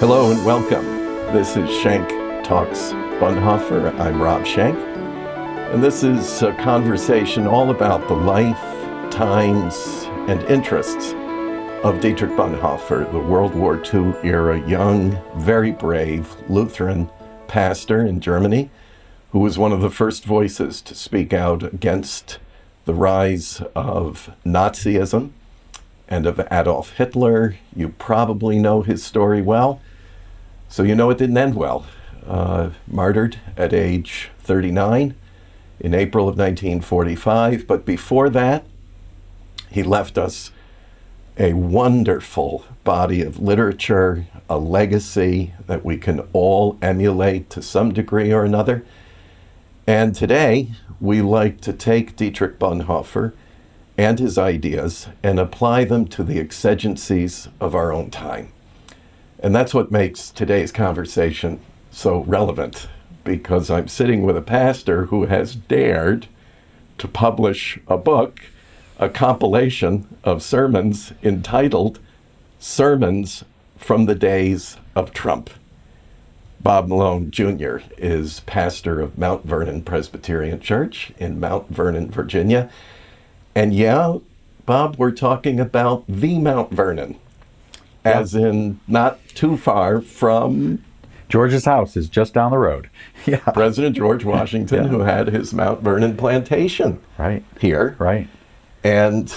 Hello and welcome. This is Schenk Talks Bonhoeffer. I'm Rob Schenk, and this is a conversation all about the life, times, and interests of Dietrich Bonhoeffer, the World War II era young, very brave Lutheran pastor in Germany, who was one of the first voices to speak out against the rise of Nazism and of Adolf Hitler. You probably know his story well, so you know it didn't end well. Martyred at age 39 in April of 1945, but before that, he left us a wonderful body of literature, a legacy that we can all emulate to some degree or another. And today, we like to take Dietrich Bonhoeffer and his ideas and apply them to the exigencies of our own time. And that's what makes today's conversation so relevant, because I'm sitting with a pastor who has dared to publish a book, a compilation of sermons entitled Sermons from the Days of Trump. Bob Malone, Jr. is pastor of Mount Vernon Presbyterian Church in Mount Vernon, Virginia. And yeah, Bob, we're talking about the Mount Vernon, as in not too far from... George's house is just down the road. Yeah. President George Washington, who had his Mount Vernon plantation here. Right. And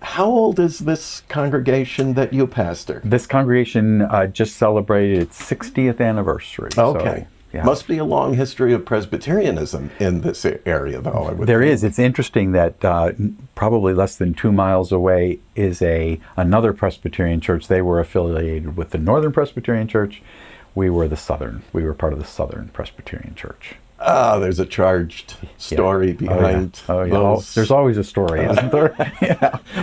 how old is this congregation that you pastor? This congregation just celebrated its 60th anniversary. Okay. So, yeah. Must be a long history of Presbyterianism in this area, though, I would think. It's interesting that probably less than 2 miles away is another Presbyterian church. They were affiliated with the Northern Presbyterian Church. We were the Southern. We were part of the Southern Presbyterian Church. Ah, there's a charged story behind those. There's always a story, isn't there?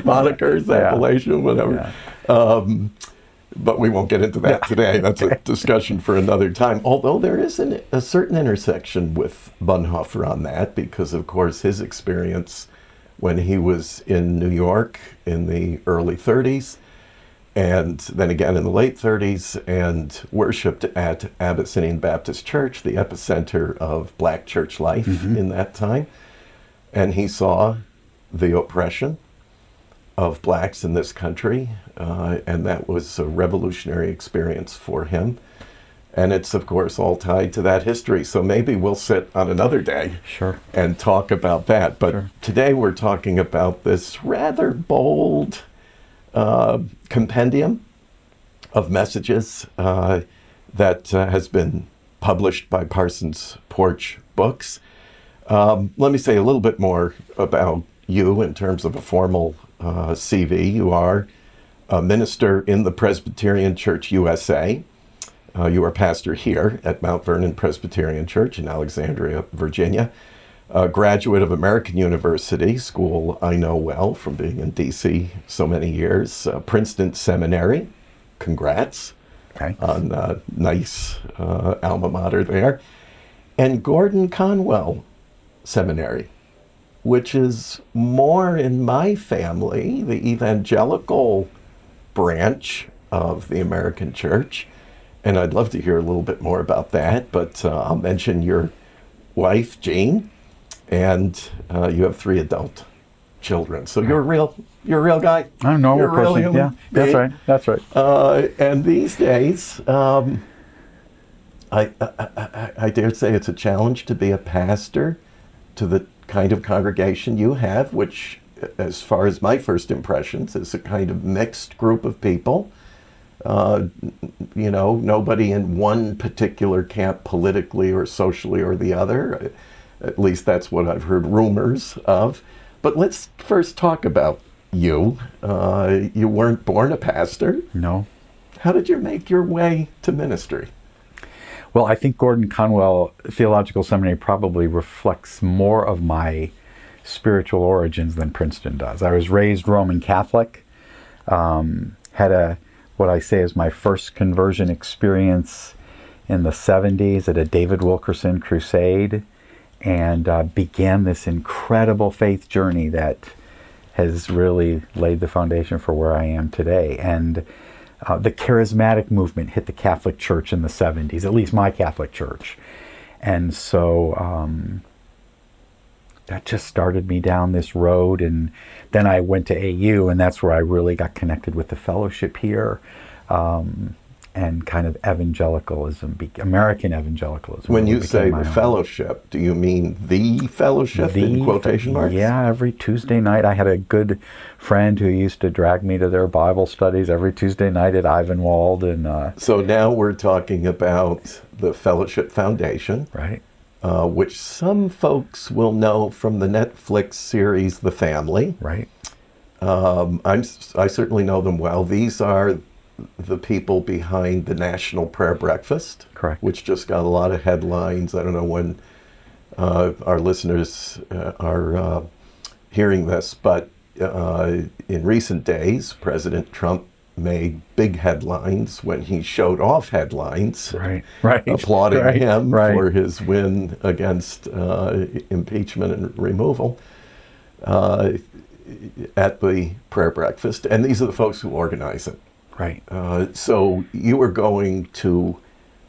Monikers, appellation, whatever. Yeah. But we won't get into that today. That's a discussion for another time. Although there is a certain intersection with Bonhoeffer on that, because, of course, his experience when he was in New York in the early 30s, and then again in the late 30s, and worshipped at Abyssinian Baptist Church, the epicenter of black church life in that time. And he saw the oppression of blacks in this country, and that was a revolutionary experience for him. And it's, of course, all tied to that history. So maybe we'll sit on another day and talk about that. But today we're talking about this rather bold compendium of messages that has been published by Parsons Porch Books. Let me say a little bit more about you in terms of a formal CV. You are a minister in the Presbyterian Church USA. You are pastor here at Mount Vernon Presbyterian Church in Alexandria, Virginia. A graduate of American University, school I know well from being in D.C. so many years. Princeton Seminary, congrats on a nice alma mater there. And Gordon Conwell Seminary, which is more in my family, the evangelical branch of the American church. And I'd love to hear a little bit more about that, but I'll mention your wife, Jean, and you have 3 adult children. So you're a real guy. I'm a normal person, That's right. And these days, I dare say it's a challenge to be a pastor to the kind of congregation you have, which, as far as my first impressions, is a kind of mixed group of people. You know, nobody in one particular camp politically or socially or the other. At least that's what I've heard rumors of. But let's first talk about you. You weren't born a pastor. No. How did you make your way to ministry? Well, I think Gordon Conwell Theological Seminary probably reflects more of my spiritual origins than Princeton does. I was raised Roman Catholic, had what I say is my first conversion experience in the 70s at a David Wilkerson crusade, and began this incredible faith journey that has really laid the foundation for where I am today. And The charismatic movement hit the Catholic Church in the 70s, at least my Catholic Church. And so that just started me down this road. And then I went to AU, and that's where I really got connected with the fellowship here. And kind of evangelicalism, American evangelicalism. When you say the fellowship, do you mean the fellowship in quotation marks? Yeah, every Tuesday night. I had a good friend who used to drag me to their Bible studies every Tuesday night at Ivanwald. And so now we're talking about the Fellowship Foundation, right? Which some folks will know from the Netflix series The Family. Right. I certainly know them well. These are the people behind the National Prayer Breakfast, correct, which just got a lot of headlines. I don't know when our listeners are hearing this, but in recent days, President Trump made big headlines when he showed off headlines, right, applauding him for his win against impeachment and removal at the prayer breakfast. And these are the folks who organize it. Right. So you were going to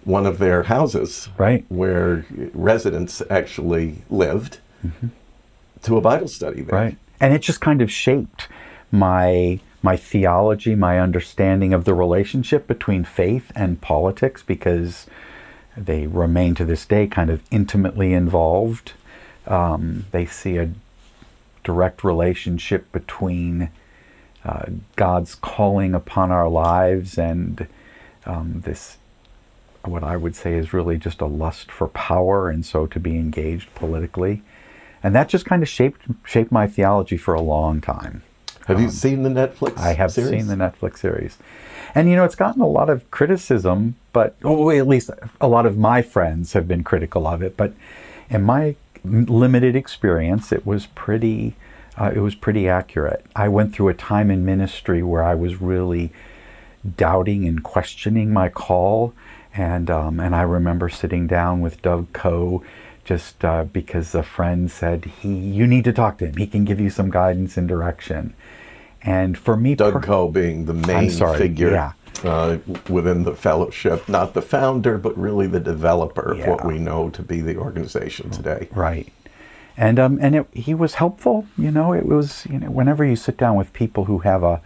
one of their houses, right, where residents actually lived, mm-hmm, to a Bible study there. Right. And it just kind of shaped my theology, my understanding of the relationship between faith and politics, because they remain to this day kind of intimately involved. They see a direct relationship between God's calling upon our lives and this, what I would say is really just a lust for power, and so to be engaged politically. And that just kind of shaped my theology for a long time. Have you seen the Netflix series? I have seen the Netflix series. And, you know, it's gotten a lot of criticism, but at least a lot of my friends have been critical of it. But in my limited experience, it was pretty... accurate. I went through a time in ministry where I was really doubting and questioning my call, and I remember sitting down with Doug Coe, just because a friend said, you need to talk to him. He can give you some guidance and direction. And for me, Doug Coe being the main figure within the fellowship, not the founder, but really the developer of what we know to be the organization today. Right. And he was helpful, you know. It was, you know, whenever you sit down with people who have a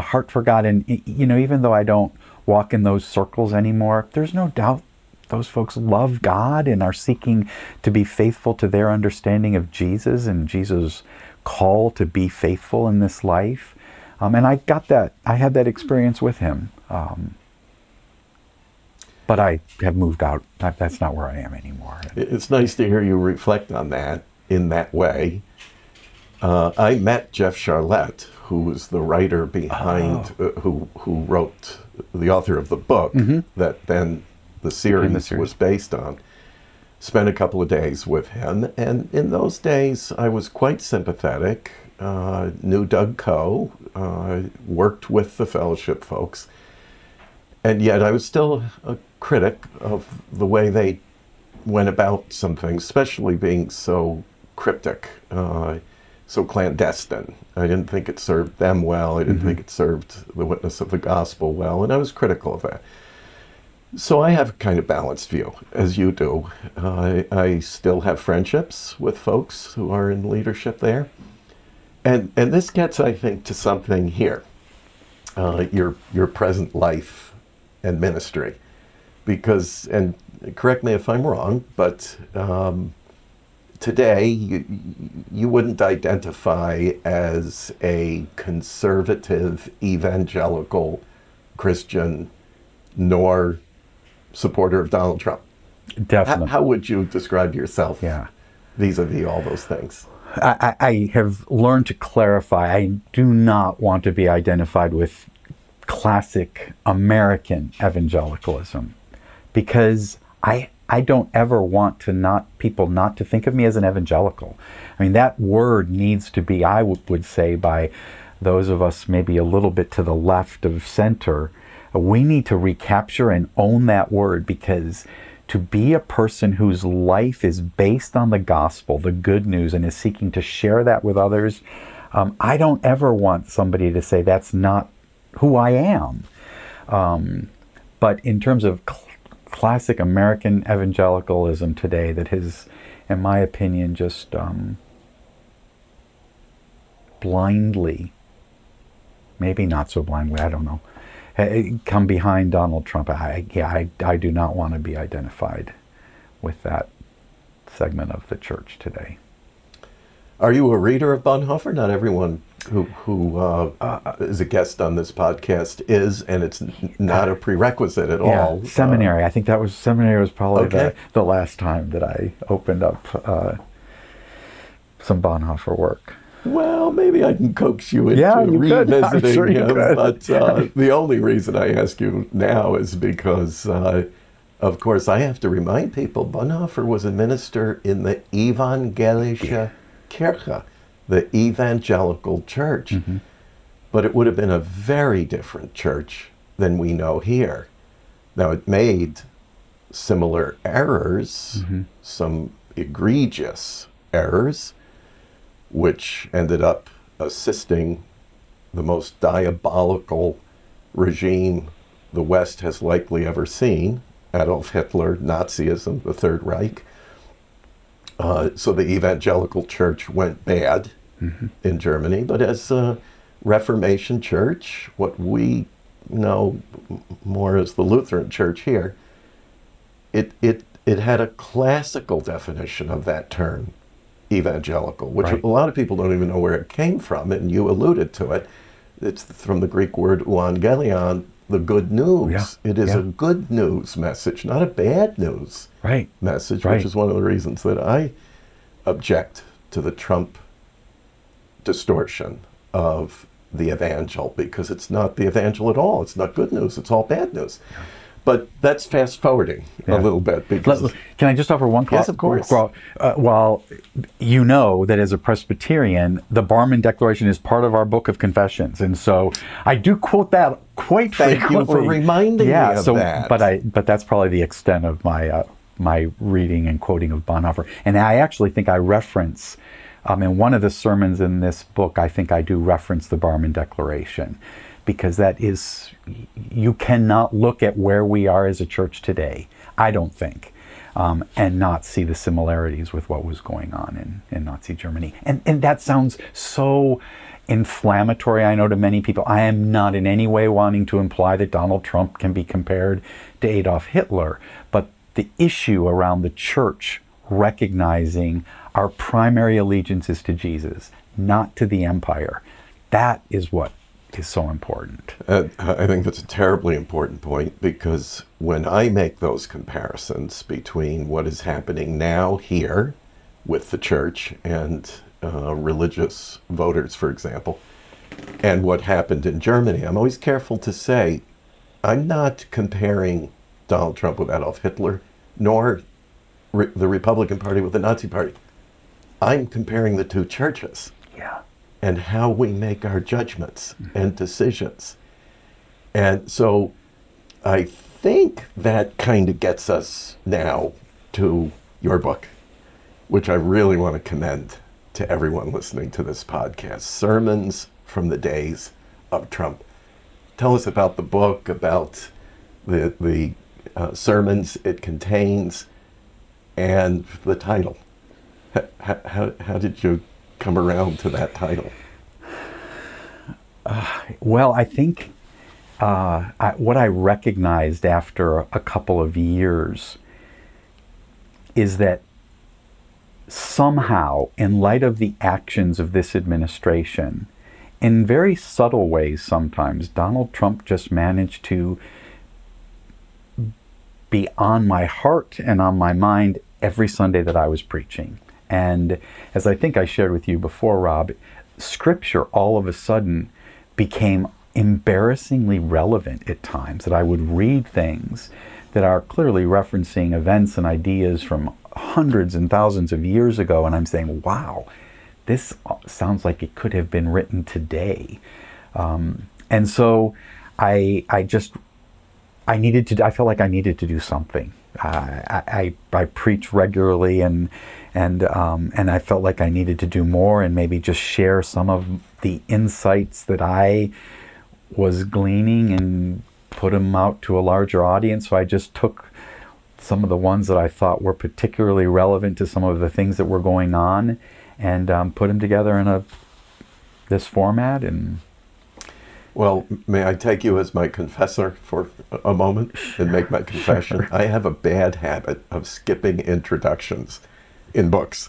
heart for God, and, you know, even though I don't walk in those circles anymore, there's no doubt those folks love God and are seeking to be faithful to their understanding of Jesus and Jesus' call to be faithful in this life. And I got that. I had that experience with him. But I have moved out. That's not where I am anymore. It's nice to hear you reflect on that in that way. I met Jeff Charlotte, who was the writer behind, who wrote, the author of the book, mm-hmm, that then the series was based on. Spent a couple of days with him, and in those days I was quite sympathetic. Knew Doug Coe, worked with the fellowship folks, and yet I was still a critic of the way they went about some things, especially being so cryptic, so clandestine. I didn't think it served them well. I didn't, mm-hmm, think it served the witness of the gospel well, and I was critical of that. So I have a kind of balanced view, as you do. I still have friendships with folks who are in leadership there. And this gets, I think, to something here, your present life and ministry. Because, and correct me if I'm wrong, but today you wouldn't identify as a conservative evangelical Christian nor supporter of Donald Trump. Definitely. How would you describe yourself vis-a-vis all those things? I have learned to clarify. I do not want to be identified with classic American evangelicalism, because I don't ever want to people not to think of me as an evangelical. I mean, that word needs to be, I would say, by those of us maybe a little bit to the left of center, we need to recapture and own that word, because to be a person whose life is based on the gospel, the good news, and is seeking to share that with others, I don't ever want somebody to say that's not who I am. But in terms of classic American evangelicalism today, that has, in my opinion, just blindly, maybe not so blindly, I don't know, come behind Donald Trump. I do not want to be identified with that segment of the church today. Are you a reader of Bonhoeffer? Not everyone who is a guest on this podcast is, and it's not a prerequisite at all. Seminary. I think that was probably the last time that I opened up some Bonhoeffer work. Well, maybe I can coax you into revisiting him. But the only reason I ask you now is because, of course, I have to remind people Bonhoeffer was a minister in the Evangelische Kirche, the evangelical church. Mm-hmm. But it would have been a very different church than we know here. Now, it made similar errors, mm-hmm. some egregious errors, which ended up assisting the most diabolical regime the West has likely ever seen, Adolf Hitler, Nazism, the Third Reich. So the evangelical church went bad mm-hmm. in Germany, but as a Reformation church, what we know more as the Lutheran church here, it had a classical definition of that term, evangelical, which a lot of people don't even know where it came from, and you alluded to it. It's from the Greek word euangelion, the good news. Yeah. It is a good news message, not a bad news message, which is one of the reasons that I object to the Trump distortion of the evangel, because it's not the evangel at all. It's not good news. It's all bad news. Yeah. But that's fast-forwarding a little bit. Because can I just offer one quote? Yes, of course. Well, you know that as a Presbyterian, the Barmen Declaration is part of our Book of Confessions. And so I do quote that quite frequently. Thank you for reminding me of that. But that's probably the extent of my my reading and quoting of Bonhoeffer. And I actually think I reference, in one of the sermons in this book, I think I do reference the Barmen Declaration. Because that is, you cannot look at where we are as a church today, I don't think, and not see the similarities with what was going on in Nazi Germany. And that sounds so inflammatory, I know, to many people. I am not in any way wanting to imply that Donald Trump can be compared to Adolf Hitler, but the issue around the church recognizing our primary allegiance is to Jesus, not to the empire, that is what is so important. I think that's a terribly important point, because when I make those comparisons between what is happening now here with the church and religious voters, for example, and what happened in Germany, I'm always careful to say I'm not comparing Donald Trump with Adolf Hitler, nor the Republican Party with the Nazi Party. I'm comparing the two churches. Yeah. And how we make our judgments and decisions. And so I think that kind of gets us now to your book, which I really want to commend to everyone listening to this podcast, Sermons from the Days of Trump. Tell us about the book, about the sermons it contains, and the title. How did you come around to that title? Well, I think what I recognized after a couple of years is that somehow, in light of the actions of this administration, in very subtle ways sometimes, Donald Trump just managed to be on my heart and on my mind every Sunday that I was preaching. And as I think I shared with you before, Rob, Scripture all of a sudden became embarrassingly relevant at times, that I would read things that are clearly referencing events and ideas from hundreds and thousands of years ago, and I'm saying, wow, this sounds like it could have been written today. And so I felt like I needed to do something. I preach regularly and I felt like I needed to do more and maybe just share some of the insights that I was gleaning and put them out to a larger audience. So I just took some of the ones that I thought were particularly relevant to some of the things that were going on, and put them together in this format. And well, may I take you as my confessor for a moment and make my confession? Sure. I have a bad habit of skipping introductions in books.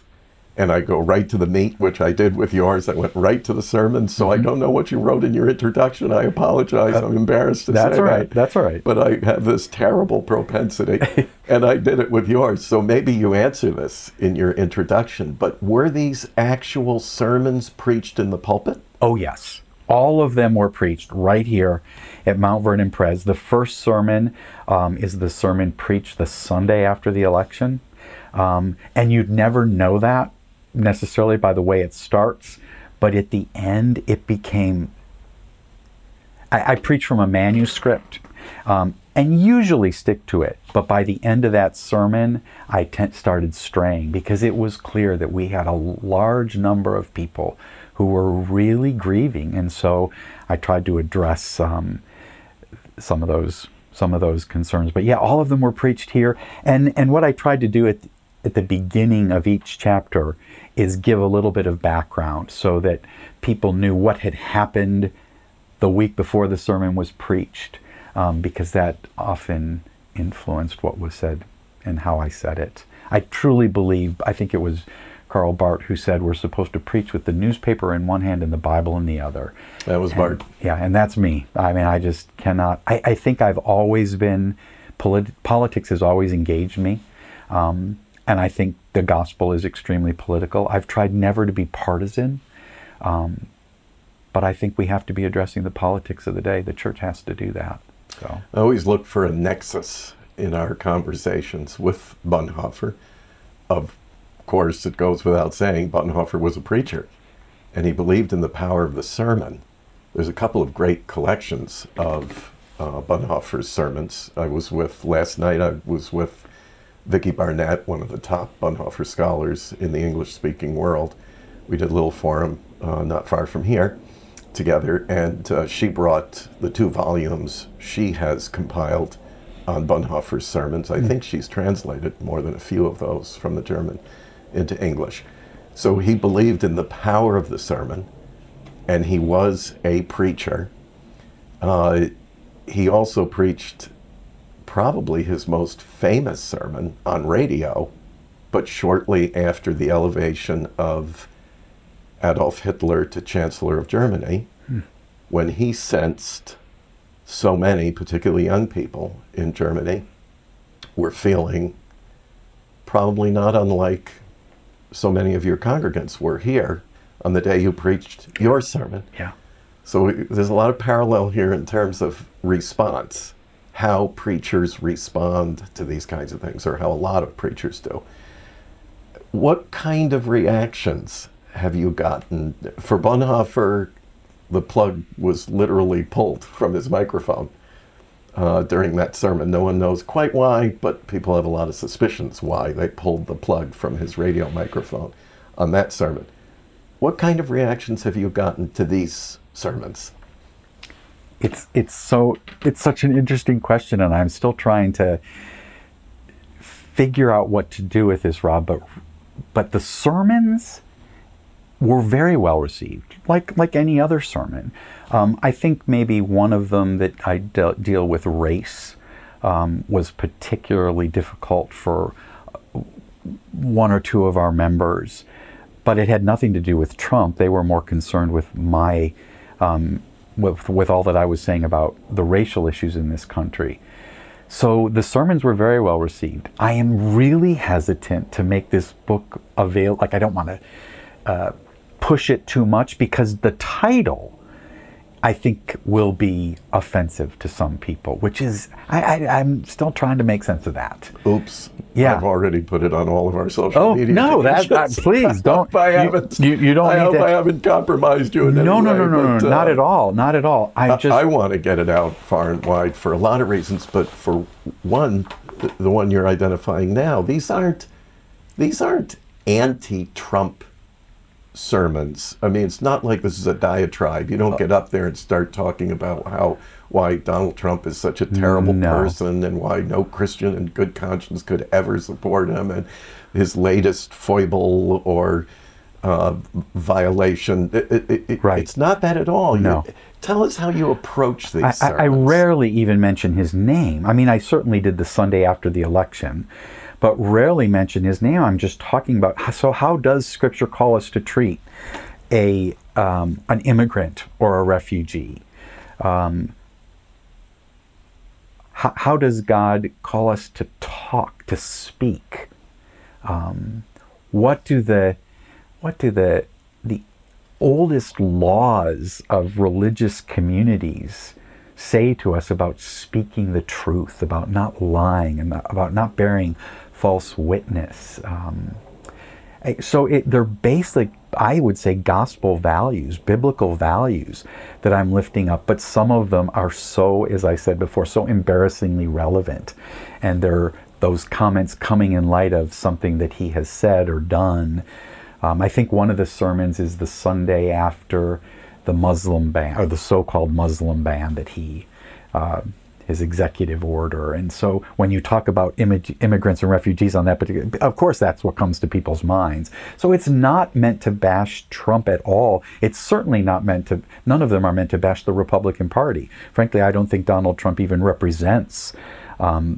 And I go right to the meat, which I did with yours. I went right to the sermon, so I don't know what you wrote in your introduction. I apologize. I'm embarrassed to say that. That's all right. That's all right. But I have this terrible propensity, and I did it with yours. So maybe you answer this in your introduction, but were these actual sermons preached in the pulpit? Oh, yes. All of them were preached right here at Mount Vernon Pres. The first sermon is the sermon preached the Sunday after the election, and you'd never know that necessarily by the way it starts, but at the end it became, I preach from a manuscript and usually stick to it, but by the end of that sermon I started straying, because it was clear that we had a large number of people who were really grieving, and so I tried to address some of those concerns. But yeah, all of them were preached here, and what I tried to do at the beginning of each chapter is give a little bit of background so that people knew what had happened the week before the sermon was preached, because that often influenced what was said and how I said it. I truly believe, I think it was Karl Barth who said, we're supposed to preach with the newspaper in one hand and the Bible in the other. That was Barth. Yeah, and that's me. I mean, I just cannot. I think I've always been, politics has always engaged me. And I think the gospel is extremely political. I've tried never to be partisan, but I think we have to be addressing the politics of the day. The church has to do that. So I always look for a nexus in our conversations with Bonhoeffer. Of course, it goes without saying, Bonhoeffer was a preacher, and he believed in the power of the sermon. There's a couple of great collections of Bonhoeffer's sermons. Last night I was with Vicky Barnett, one of the top Bonhoeffer scholars in the English-speaking world. We did a little forum not far from here together, and she brought the 2 volumes she has compiled on Bonhoeffer's sermons. I think she's translated more than a few of those from the German into English. So he believed in the power of the sermon, and he was a preacher. He also preached probably his most famous sermon on radio, but shortly after the elevation of Adolf Hitler to Chancellor of Germany, when he sensed so many, particularly young people in Germany, were feeling probably not unlike so many of your congregants were here on the day you preached your sermon. Yeah. So there's a lot of parallel here in terms of response. How preachers respond to these kinds of things, or how a lot of preachers do. What kind of reactions have you gotten? For Bonhoeffer, the plug was literally pulled from his microphone during that sermon. No one knows quite why, but people have a lot of suspicions why they pulled the plug from his radio microphone on that sermon. What kind of reactions have you gotten to these sermons? It's such an interesting question, and I'm still trying to figure out what to do with this, Rob. But the sermons were very well received, like any other sermon. I think maybe one of them that I deal with race was particularly difficult for one or two of our members, but it had nothing to do with Trump. They were more concerned with my. With all that I was saying about the racial issues in this country. So the sermons were very well received. I am really hesitant to make this book available. Like, I don't want to push it too much, because the title, I think, will be offensive to some people, which is, I'm still trying to make sense of that. Oops. Yeah. I've already put it on all of our social media. Oh, no, please don't. I hope I haven't compromised you in any way. No, not at all. Not at all. I want to get it out far and wide for a lot of reasons, but for one, the one you're identifying now, these aren't anti-Trump sermons. I mean, it's not like this is a diatribe. You don't get up there and start talking about why Donald Trump is such a terrible person and why no Christian in good conscience could ever support him and his latest foible or violation. It's not that at all. No. Tell us how you approach these sermons. I rarely even mention his name. I mean, I certainly did the Sunday after the election, but rarely mention his name. I'm just talking about, so how does Scripture call us to treat an immigrant or a refugee? How does God call us to talk, to speak? What do the oldest laws of religious communities say to us about speaking the truth, about not lying, and about not bearing false witness? They're basically, I would say, gospel values, biblical values that I'm lifting up, but some of them are so, as I said before, so embarrassingly relevant. And they're those comments coming in light of something that he has said or done. I think one of the sermons is the Sunday after the Muslim ban, or the so-called Muslim ban that he, his executive order. And so when you talk about immigrants and refugees on that particular, of course that's what comes to people's minds. So it's not meant to bash Trump at all. It's certainly not meant to, none of them are meant to bash the Republican Party. Frankly, I don't think Donald Trump even represents the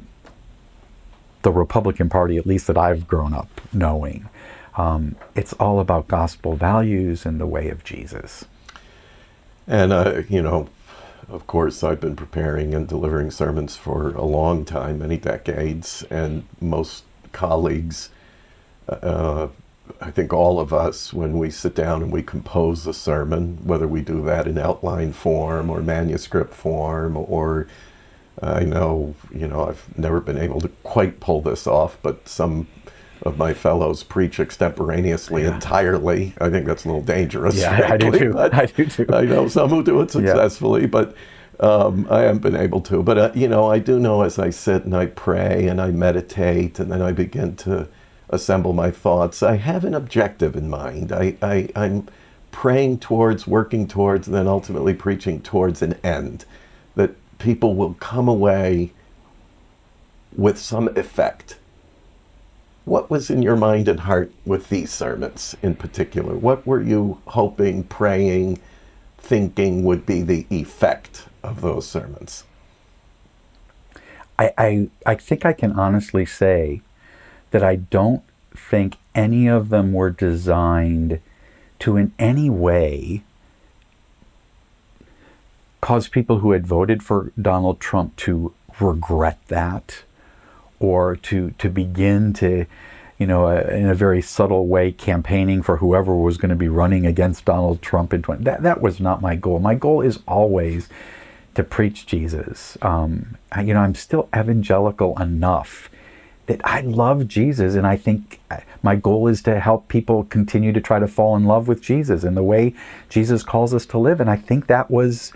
Republican Party, at least that I've grown up knowing. It's all about gospel values and the way of Jesus. And, of course, I've been preparing and delivering sermons for a long time, many decades, and most colleagues, I think all of us, when we sit down and we compose a sermon, whether we do that in outline form or manuscript form, or I know, I've never been able to quite pull this off, but some of my fellows preach extemporaneously entirely. I think that's a little dangerous. Yeah, frankly, I do too. I know some who do it successfully, but I haven't been able to. But, I do know as I sit and I pray and I meditate and then I begin to assemble my thoughts, I have an objective in mind. I'm praying towards, working towards, and then ultimately preaching towards an end, that people will come away with some effect. What was in your mind and heart with these sermons in particular? What were you hoping, praying, thinking would be the effect of those sermons? I think I can honestly say that I don't think any of them were designed to in any way cause people who had voted for Donald Trump to regret that, or to begin to, in a very subtle way, campaigning for whoever was going to be running against Donald Trump in 2020. That was not my goal. My goal is always to preach Jesus. I'm still evangelical enough that I love Jesus, and I think my goal is to help people continue to try to fall in love with Jesus and the way Jesus calls us to live. And I think that was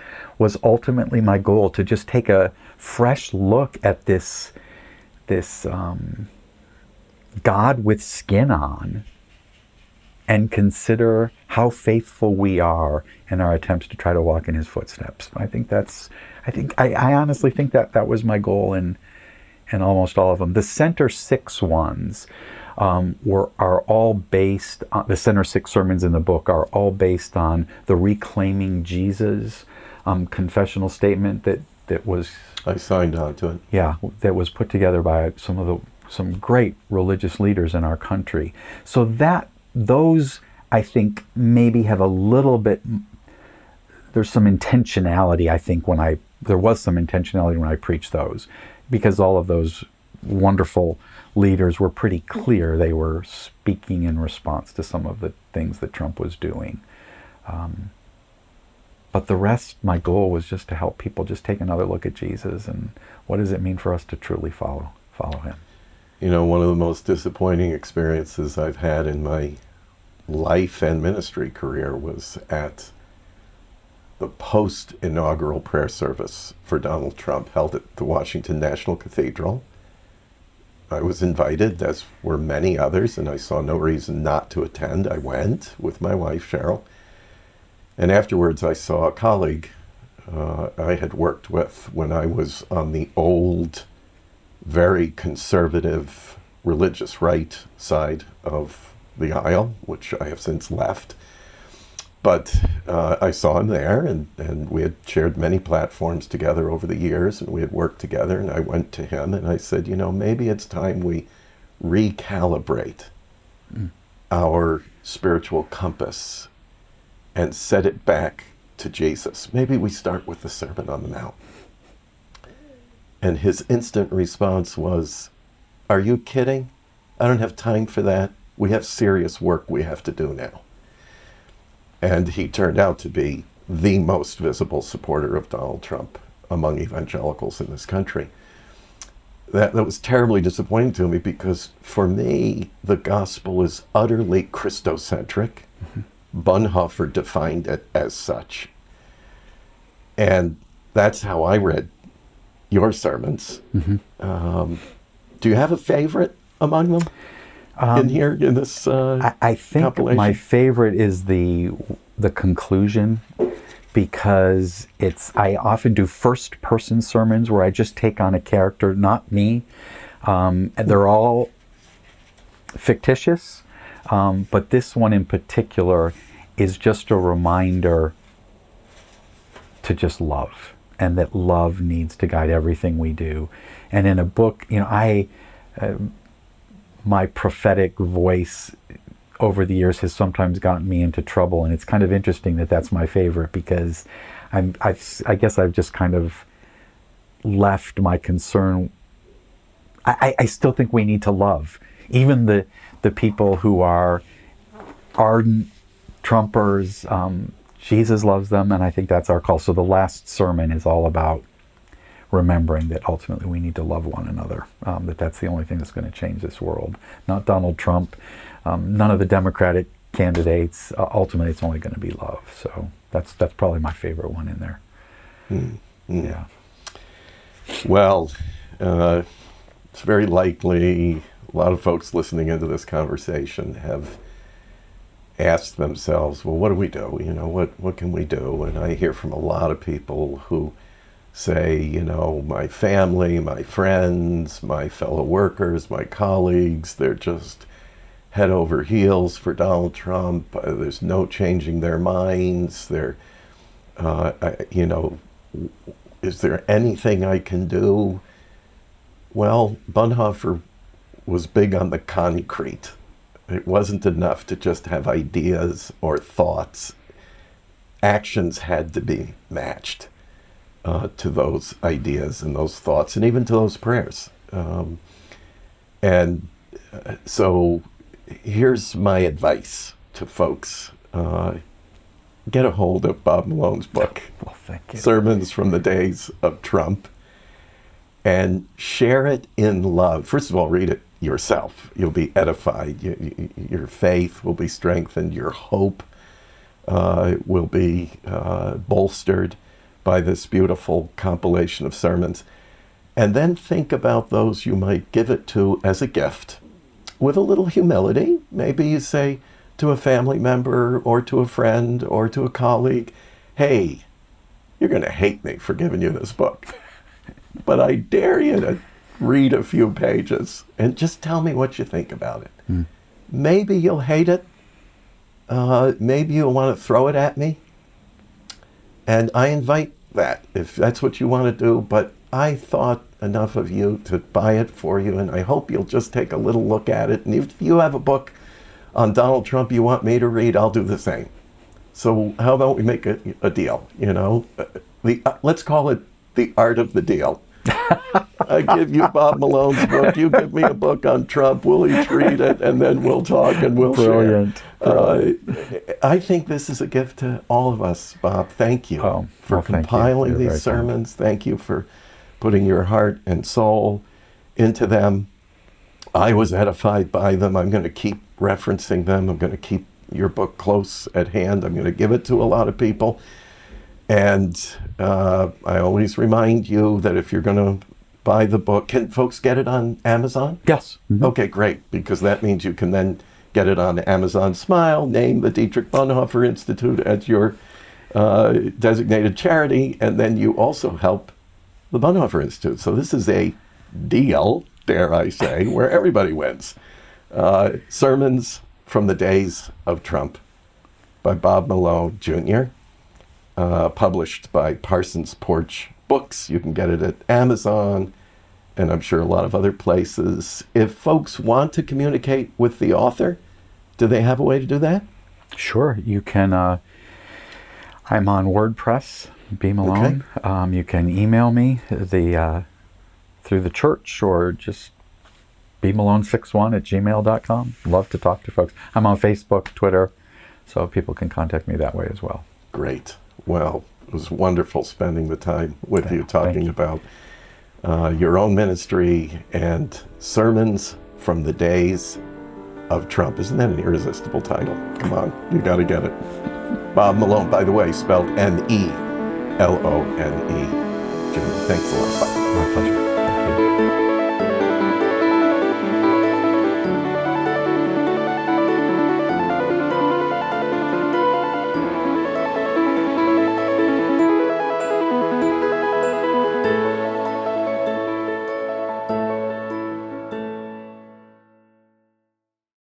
ultimately my goal, to just take a fresh look at this God with skin on, and consider how faithful we are in our attempts to try to walk in his footsteps. I honestly think that was my goal in almost all of them. The center six ones the center six sermons in the book are all based on the Reclaiming Jesus confessional statement that was, I signed on to it. Yeah, that was put together by some great religious leaders in our country. So those I think maybe have a little bit. There's some intentionality. I think there was some intentionality when I preached those, because all of those wonderful leaders were pretty clear they were speaking in response to some of the things that Trump was doing. But the rest, my goal was just to help people just take another look at Jesus and what does it mean for us to truly follow him. One of the most disappointing experiences I've had in my life and ministry career was at the post-inaugural prayer service for Donald Trump held at the Washington National Cathedral. I was invited, as were many others, and I saw no reason not to attend. I went with my wife, Cheryl. And afterwards, I saw a colleague I had worked with when I was on the old, very conservative, religious right side of the aisle, which I have since left. But I saw him there, and we had shared many platforms together over the years, and we had worked together, and I went to him, and I said, you know, maybe it's time we recalibrate our spiritual compass and set it back to Jesus. Maybe we start with the Sermon on the Mount. And his instant response was, are you kidding? I don't have time for that. We have serious work we have to do now. And he turned out to be the most visible supporter of Donald Trump among evangelicals in this country. That was terribly disappointing to me, because for me, the gospel is utterly Christocentric. Mm-hmm. Bonhoeffer defined it as such. And that's how I read your sermons. Mm-hmm. Do you have a favorite among them? In here, in this I think my favorite is the conclusion, because I often do first person sermons where I just take on a character, not me. And they're all fictitious, but this one in particular is just a reminder to just love, and that love needs to guide everything we do. And in a book, you know, my prophetic voice over the years has sometimes gotten me into trouble, and it's kind of interesting that that's my favorite, because I guess I've just kind of left my concern. I still think we need to love, even the people who are ardent Trumpers. Jesus loves them, and I think that's our call. So the last sermon is all about remembering that ultimately we need to love one another, that's the only thing that's going to change this world. Not Donald Trump, none of the Democratic candidates. Ultimately, it's only going to be love. So that's probably my favorite one in there. Mm-hmm. Yeah. Well, it's very likely a lot of folks listening into this conversation have asked themselves, well, what do we do? You know, what can we do? And I hear from a lot of people who say, you know, my family, my friends, my fellow workers, my colleagues, they're just head over heels for Donald Trump. There's no changing their minds. Is there anything I can do? Well, Bonhoeffer was big on the concrete. It wasn't enough to just have ideas or thoughts. Actions had to be matched to those ideas and those thoughts, and even to those prayers. So here's my advice to folks. Get a hold of Bob Malone's book, well, thank you. Sermons from the Days of Trump, and share it in love. First of all, read it yourself. You'll be edified. Your faith will be strengthened. Your hope will be bolstered by this beautiful compilation of sermons. And then think about those you might give it to as a gift with a little humility. Maybe you say to a family member or to a friend or to a colleague, hey, you're going to hate me for giving you this book, but I dare you to read a few pages and just tell me what you think about it. Mm. Maybe you'll hate it. Maybe you'll want to throw it at me. And I invite that, if that's what you want to do, but I thought enough of you to buy it for you, and I hope you'll just take a little look at it. And if you have a book on Donald Trump you want me to read, I'll do the same. So how about we make a deal, you know? Let's call it the art of the deal. I give you Bob Malone's book, you give me a book on Trump, we'll each read it, and then we'll talk and we'll share. Brilliant. I think this is a gift to all of us, Bob. Thank you for compiling these sermons. Thank you for putting your heart and soul into them. I was edified by them. I'm going to keep referencing them. I'm going to keep your book close at hand. I'm going to give it to a lot of people. And I always remind you that if you're going to buy the book. Can folks get it on Amazon? Yes. Mm-hmm. Okay, great, because that means you can then get it on Amazon. Smile, name the Dietrich Bonhoeffer Institute as your designated charity, and then you also help the Bonhoeffer Institute. So this is a deal, dare I say, where everybody wins. Sermons from the Days of Trump by Bob Malone, Jr., published by Parsons Porch Books. You can get it at Amazon and I'm sure a lot of other places. If folks want to communicate with the author, do they have a way to do that? Sure. You can, I'm on WordPress, B. Malone. Okay. You can email me through the church or just bmalone61@gmail.com. Love to talk to folks. I'm on Facebook, Twitter, so people can contact me that way as well. Great. Well, it was wonderful spending the time with you talking about your own ministry and sermons from the days of Trump. Isn't that an irresistible title? Come on, you got to get it. Bob Malone, by the way, spelled M-E-L-O-N-E. Jimmy, thanks a lot. Bob. My pleasure.